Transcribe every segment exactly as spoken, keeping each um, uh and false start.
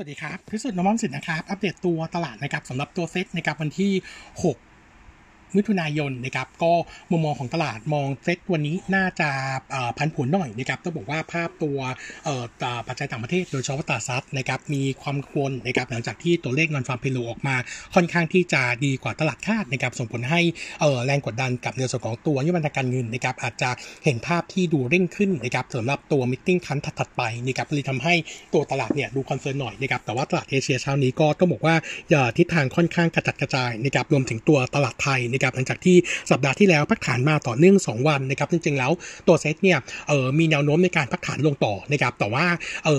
สวัสดีครับพิสุทธิ์นม่อมสินนะครับอัปเดตตัวตลาดนะครับสำหรับตัวเซ็ตนะครับวันที่หกมิถุนายนนะครับก็มุมมองของตลาดมองเซ็ตวันนี้น่าจะพันผลหน่อยนะครับต้องบอกว่าภาพตัวปัจจัยต่างประเทศโดยเฉพาะตลาดซับนะครับมีความกังวลนะครับหลังจากที่ตัวเลขเงินฟาร์มเพโลออกมาค่อนข้างที่จะดีกว่าตลาดคาดนะครับส่งผลให้แรงกดดันกับในส่วนของตัวนโยบายทางการเงินนะครับอาจจะเห็นภาพที่ดูเร่งขึ้นนะครับสำหรับตัวมิทติ้งครั้งถัดไปนะครับเลยทำให้ตัวตลาดเนี่ยดูคอนเซิร์นหน่อยนะครับแต่ว่าตลาดเอเชียเช้านี้ก็ต้องบอกว่าทิศทางค่อนข้างกระจัดกระจายนะครับรวมถึงตัวตลาดไทยหลังจากที่สัปดาห์ที่แล้วพักฐานมาต่อเนื่องสองวันนะครับจริงๆแล้วตัวเซตเนี่ยมีแนวโน้มในการพักฐานลงต่อนะครับแต่ว่า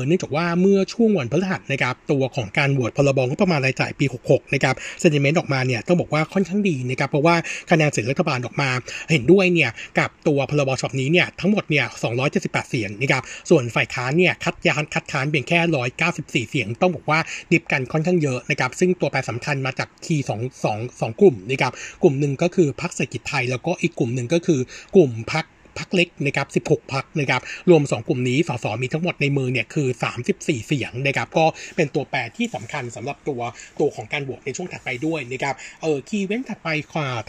เนื่องจากว่าเมื่อช่วงวันพฤหัสนะครับตัวของการโหวตพรบงบประมาณรายจ่ายปีหกหกนะครับเซนติเมนต์ออกมาเนี่ยต้องบอกว่าค่อนข้างดีนะครับเพราะว่าคะแนนเสียงรัฐบาลออกมาเห็นด้วยเนี่ยกับตัวพรบฉบับนี้เนี่ยทั้งหมดเนี่ยสองร้อยเจ็ดสิบแปดเสียงนะครับส่วนฝ่ายค้านเนี่ยคัดยานคัดค้านเพียงแค่หนึ่งร้อยเก้าสิบสี่เสียงต้องบอกว่าดิบกันค่อนข้างเยอะนะครับซึ่งตัวแปรสำคัญมาจากคีย์สองกลุ่มนะครับกลุ่มหนึ่งก็คือพรรคเศรษฐกิจไทยแล้วก็อีกกลุ่มหนึ่งก็คือกลุ่มพรรคพรรคเล็กนะครับสิบหกพรรคนะครับรวมสองกลุ่มนี้สสมีทั้งหมดในมือเนี่ยคือสามสิบสี่เสียงนะครับก็เป็นตัวแปรที่สำคัญสำหรับตัวตัวของการโหวตในช่วงถัดไปด้วยนะครับเออคีย์เว้นถัดไป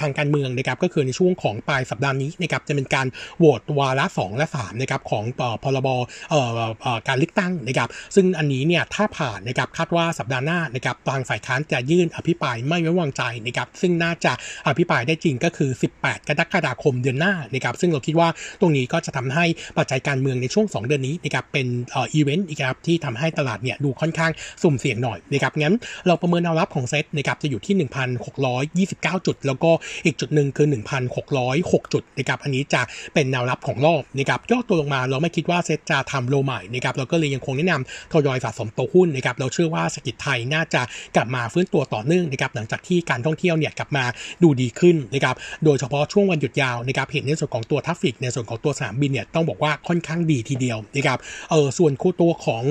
ทางการเมืองนะครับก็คือในช่วงของปลายสัปดาห์นี้นะครับจะเป็นการโหวตวาระสองและสามนะครับของพรบเอ่อการเลือกตั้งนะครับซึ่งอันนี้เนี่ยถ้าผ่านนะครับคาดว่าสัปดาห์หน้านะครับทางฝ่ายค้านจะยื่นอภิปรายไม่ไว้วางใจนะครับซึ่งน่าจะอภิปรายได้จริงก็คือสิบแปดกรกฎาคมเดือนหน้านะครับซึ่งเราคิดว่าตรงนี้ก็จะทำให้ปัจจัยการเมืองในช่วงสองเดือนนี้นะครับเป็นเอ่ออีเวนต์นะครับที่ทำให้ตลาดเนี่ยดูค่อนข้างสุ่มเสี่ยงหน่อยนะครับงั้นเราประเมินแนวรับของเซตนะครับจะอยู่ที่ หนึ่งพันหกร้อยยี่สิบเก้าจุดแล้วก็อีกจุดหนึ่งคือ หนึ่งพันหกร้อยหกจุดนะครับอันนี้จะเป็นแนวรับของรอบนะครับย่อตัวลงมาเราไม่คิดว่าเซตจะทำโลใหม่นะครับเราก็เลยยังคงแนะนำทยอยสะสมตัวหุ้นนะครับเราเชื่อว่าเศรษฐกิจไทยน่าจะกลับมาฟื้นตัวต่อเนื่องนะครับหลังจากที่การท่องเที่ยวเนี่ยกลับมาดูดีขึ้นนะครับโดยเฉพาะช่วงวันหยุดยาวนะครับเห็นในส่วนของตัวทราฟฟิกในส่วนของตัวสนามบินเนี่ยต้องบอกว่าค่อนข้างดีทีเดียวนะครับเออส่วนคู่ตัวของ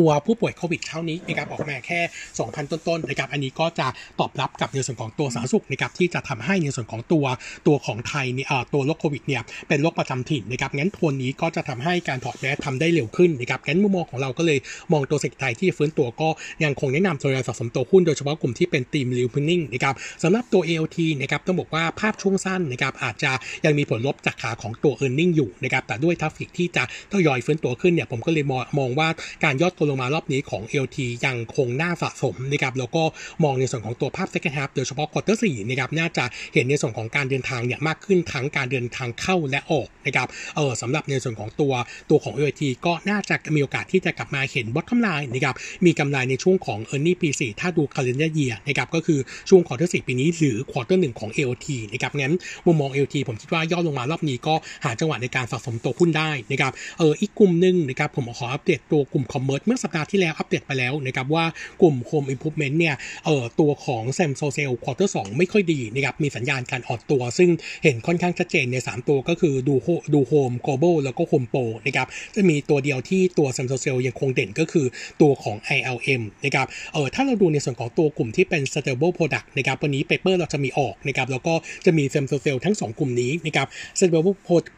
ตัวผู้ป่วยโควิดเช้านี้นะครับออกมาแค่ สองพัน ต้นๆนะครับอันนี้ก็จะตอบรับกับในส่วนของตัวสาธารณสุขนะครับที่จะทำให้ในส่วนของตัวตัวของไทยเนี่ยตัวโรคโควิดเนี่ยเป็นโรคประจำถิ่นนะครับงั้นโทนนี้ก็จะทำให้การถอดแมสทำได้เร็วขึ้นนะครับงั้นมุมมองของเราก็เลยมองตัวเศรษฐกิจไทยที่ฟื้นตัวก็ยังคงแนะนำทยอยสะสมตัวหุ้นโดยเฉพาะกลุ่มที่เป็นธีมรีเพนนิ่งนะครับสำหรับตัว เอ แอล ที นะครับต้องบอกว่าภาพช่วงสั้นนะครับอาจจะยังมีผลลบจากขาของตัว earning อยู่นะครับแต่ด้วยทราฟฟิกที่จะทยอยฟื้นตัวขึ้นเนี่ยผมก็เลยมองว่าการย่อลงมารอบนี้ของ เอ แอล ที ยังคงน่าสะสมนะครับแล้วก็มองในส่วนของตัวภาพ Second Half โดยเฉพาะ Quarter สี่นะครับน่าจะเห็นในส่วนของการเดินทางเนี่ยมากขึ้นทั้งการเดินทางเข้าและออกนะครับเออสำหรับในส่วนของตัวตัวของ เอ แอล ที ก็น่าจะมีโอกาสที่จะกลับมาเห็น Bottom Line นะครับมีกำไรในช่วงของ Earning ปีสี่ถ้าดู Calendar Year นะครับก็คือช่วง Quarter สี่ปีนี้หรือ Quarter หนึ่งของ เอ แอล ที นะครับงั้นมุมมอง เอ แอล ที ผมคิดว่าย่อลงมารอบนี้ก็หาจังหวะในการสะสมตัวหุ้นได้นะครับเอออีกกลุ่มนึงนะครับผมขออัปเดตตัวกลุ่ม Commerceเมื่อสัปดาห์ที่แล้วอัปเดตไปแล้วนะครับว่ากลุ่ม Home Improvement เนี่ยเอ่อตัวของ Samsocel Quarter สองไม่ค่อยดีนะครับมีสัญญาณการอ่อนตัวซึ่งเห็นค่อนข้างชัดเจนในสามตัวก็คือดูดู Home Global แล้วก็ Home Pro นะครับจะมีตัวเดียวที่ตัว Samsocel ยังคงเด่นก็คือตัวของ ไอ แอล เอ็ม นะครับเอ่อถ้าเราดูในส่วนของตัวกลุ่มที่เป็น Stable Product นะครับวันนี้ Paper เราจะมีออกนะครับแล้วก็จะมี Samsocel ทั้งสองกลุ่มนี้นะครับ Stable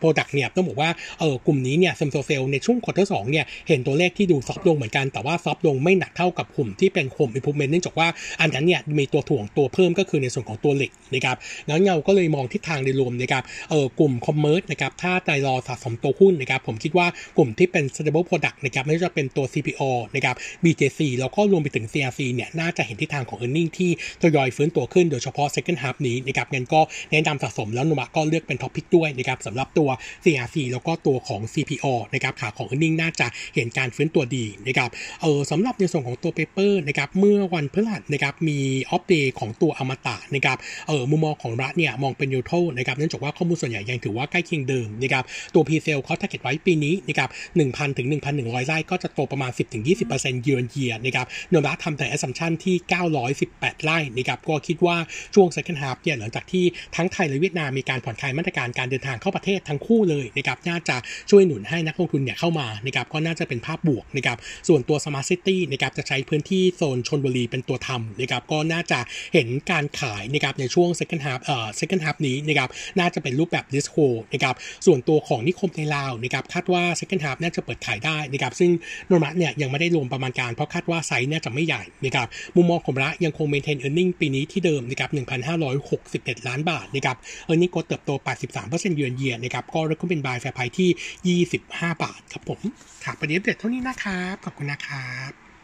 Product เนี่ยต้องบอกว่าเอ่อกลุ่มนี้เนี่ย Samsocel ในช่วง Quarter สองเนี่ยเห็นตัวเลขที่ดูซอฟต์ลงเหมือนกันแต่ว่าซอฟต์ลงไม่หนักเท่ากับกลุ่มที่เป็นกลุ่ม improvement เนื่องจากว่าอันนั้นเนี่ยมีตัวถ่วงตัวเพิ่มก็คือในส่วนของตัวเหล็กนะครับแล้วเงาก็เลยมองทิศทางโดยรวมนะครับเอ่อกลุ่ม commerce นะครับถ้าใจรอสะสมตัวหุ้นนะครับผมคิดว่ากลุ่มที่เป็น stable product นะครับไม่ว่าจะเป็นตัว ซี พี โอ นะครับ บี เจ ซี แล้วก็รวมไปถึง ซี อาร์ ซี เนี่ยน่าจะเห็นทิศทางของ earning ที่ทยอยฟื้นตัวขึ้นโดยเฉพาะ second half นี้นะครับงั้นก็แนะนำสะสมแล้วนุมะก็เลือกเป็น topic ด้วยนะครับสำหรับตัว ซี อาร์ ซี แล้วก็ตัวของ ซี พี โอ นะครับขาของ earning น่าจะเห็นการฟื้นตัวดีนะครับเออสำหรับในส่วนของตัว Paper นะครับเมื่อวันพฤหัสนะครับมีอัปเดตของตัวอมตะนะครับเออมุมมองของรัฐเนี่ยมองเป็น neutral นะครับเนื่องจากว่าข้อมูลส่วนใหญ่ยังถือว่าใกล้เคียงเดิมนะครับตัว P-Sale เขา target ไว้ปีนี้นะครับ หนึ่งพันถึงหนึ่งพันหนึ่งร้อย ไร่ก็จะโตประมาณ สิบถึงยี่สิบเปอร์เซ็นต์ year on year นะครับโนรัฐทำแต่ assumption ที่เก้าร้อยสิบแปดไร่นะครับก็คิดว่าช่วง second half เนี่ยหลังจากที่ทั้งไทยและเวียดนามมีการผ่อนคลายมาตรการการเดินทางเข้าประเทศทั้งคู่เลยนะครับน่าจะช่วยหนุนให้นักลงทุนเนี่ยเข้ามานะครับก็น่าจะเป็นภาพบวกนะครับ ส่วนตัว Smart City นะครับจะใช้พื้นที่โซนชลบุรีเป็นตัวทำนะครับก็น่าจะเห็นการขายนะครับในช่วง second half เอ่อ second half นี้นะครับน่าจะเป็นรูปแบบ disco นะครับส่วนตัวของนิคมในลาวนะครับคาดว่า second half น่าจะเปิดขายได้นะครับซึ่งโนมะเนี่ยยังไม่ได้รวมประมาณการเพราะคาดว่าไซส์น่าจะไม่ใหญ่นะครับมุมมองของระยังคง maintain earning ปีนี้ที่เดิมนะครับ หนึ่งพันห้าร้อยหกสิบเอ็ด ล้านบาทนะครับearning growth เติบโต แปดสิบสามเปอร์เซ็นต์ year on year นะครับก็ recommend buy fair price ที่ ยี่สิบห้าบาทครับผมครับประเดี๋ยวเด็ดเท่านี้นะครับขอบคุณนะครับ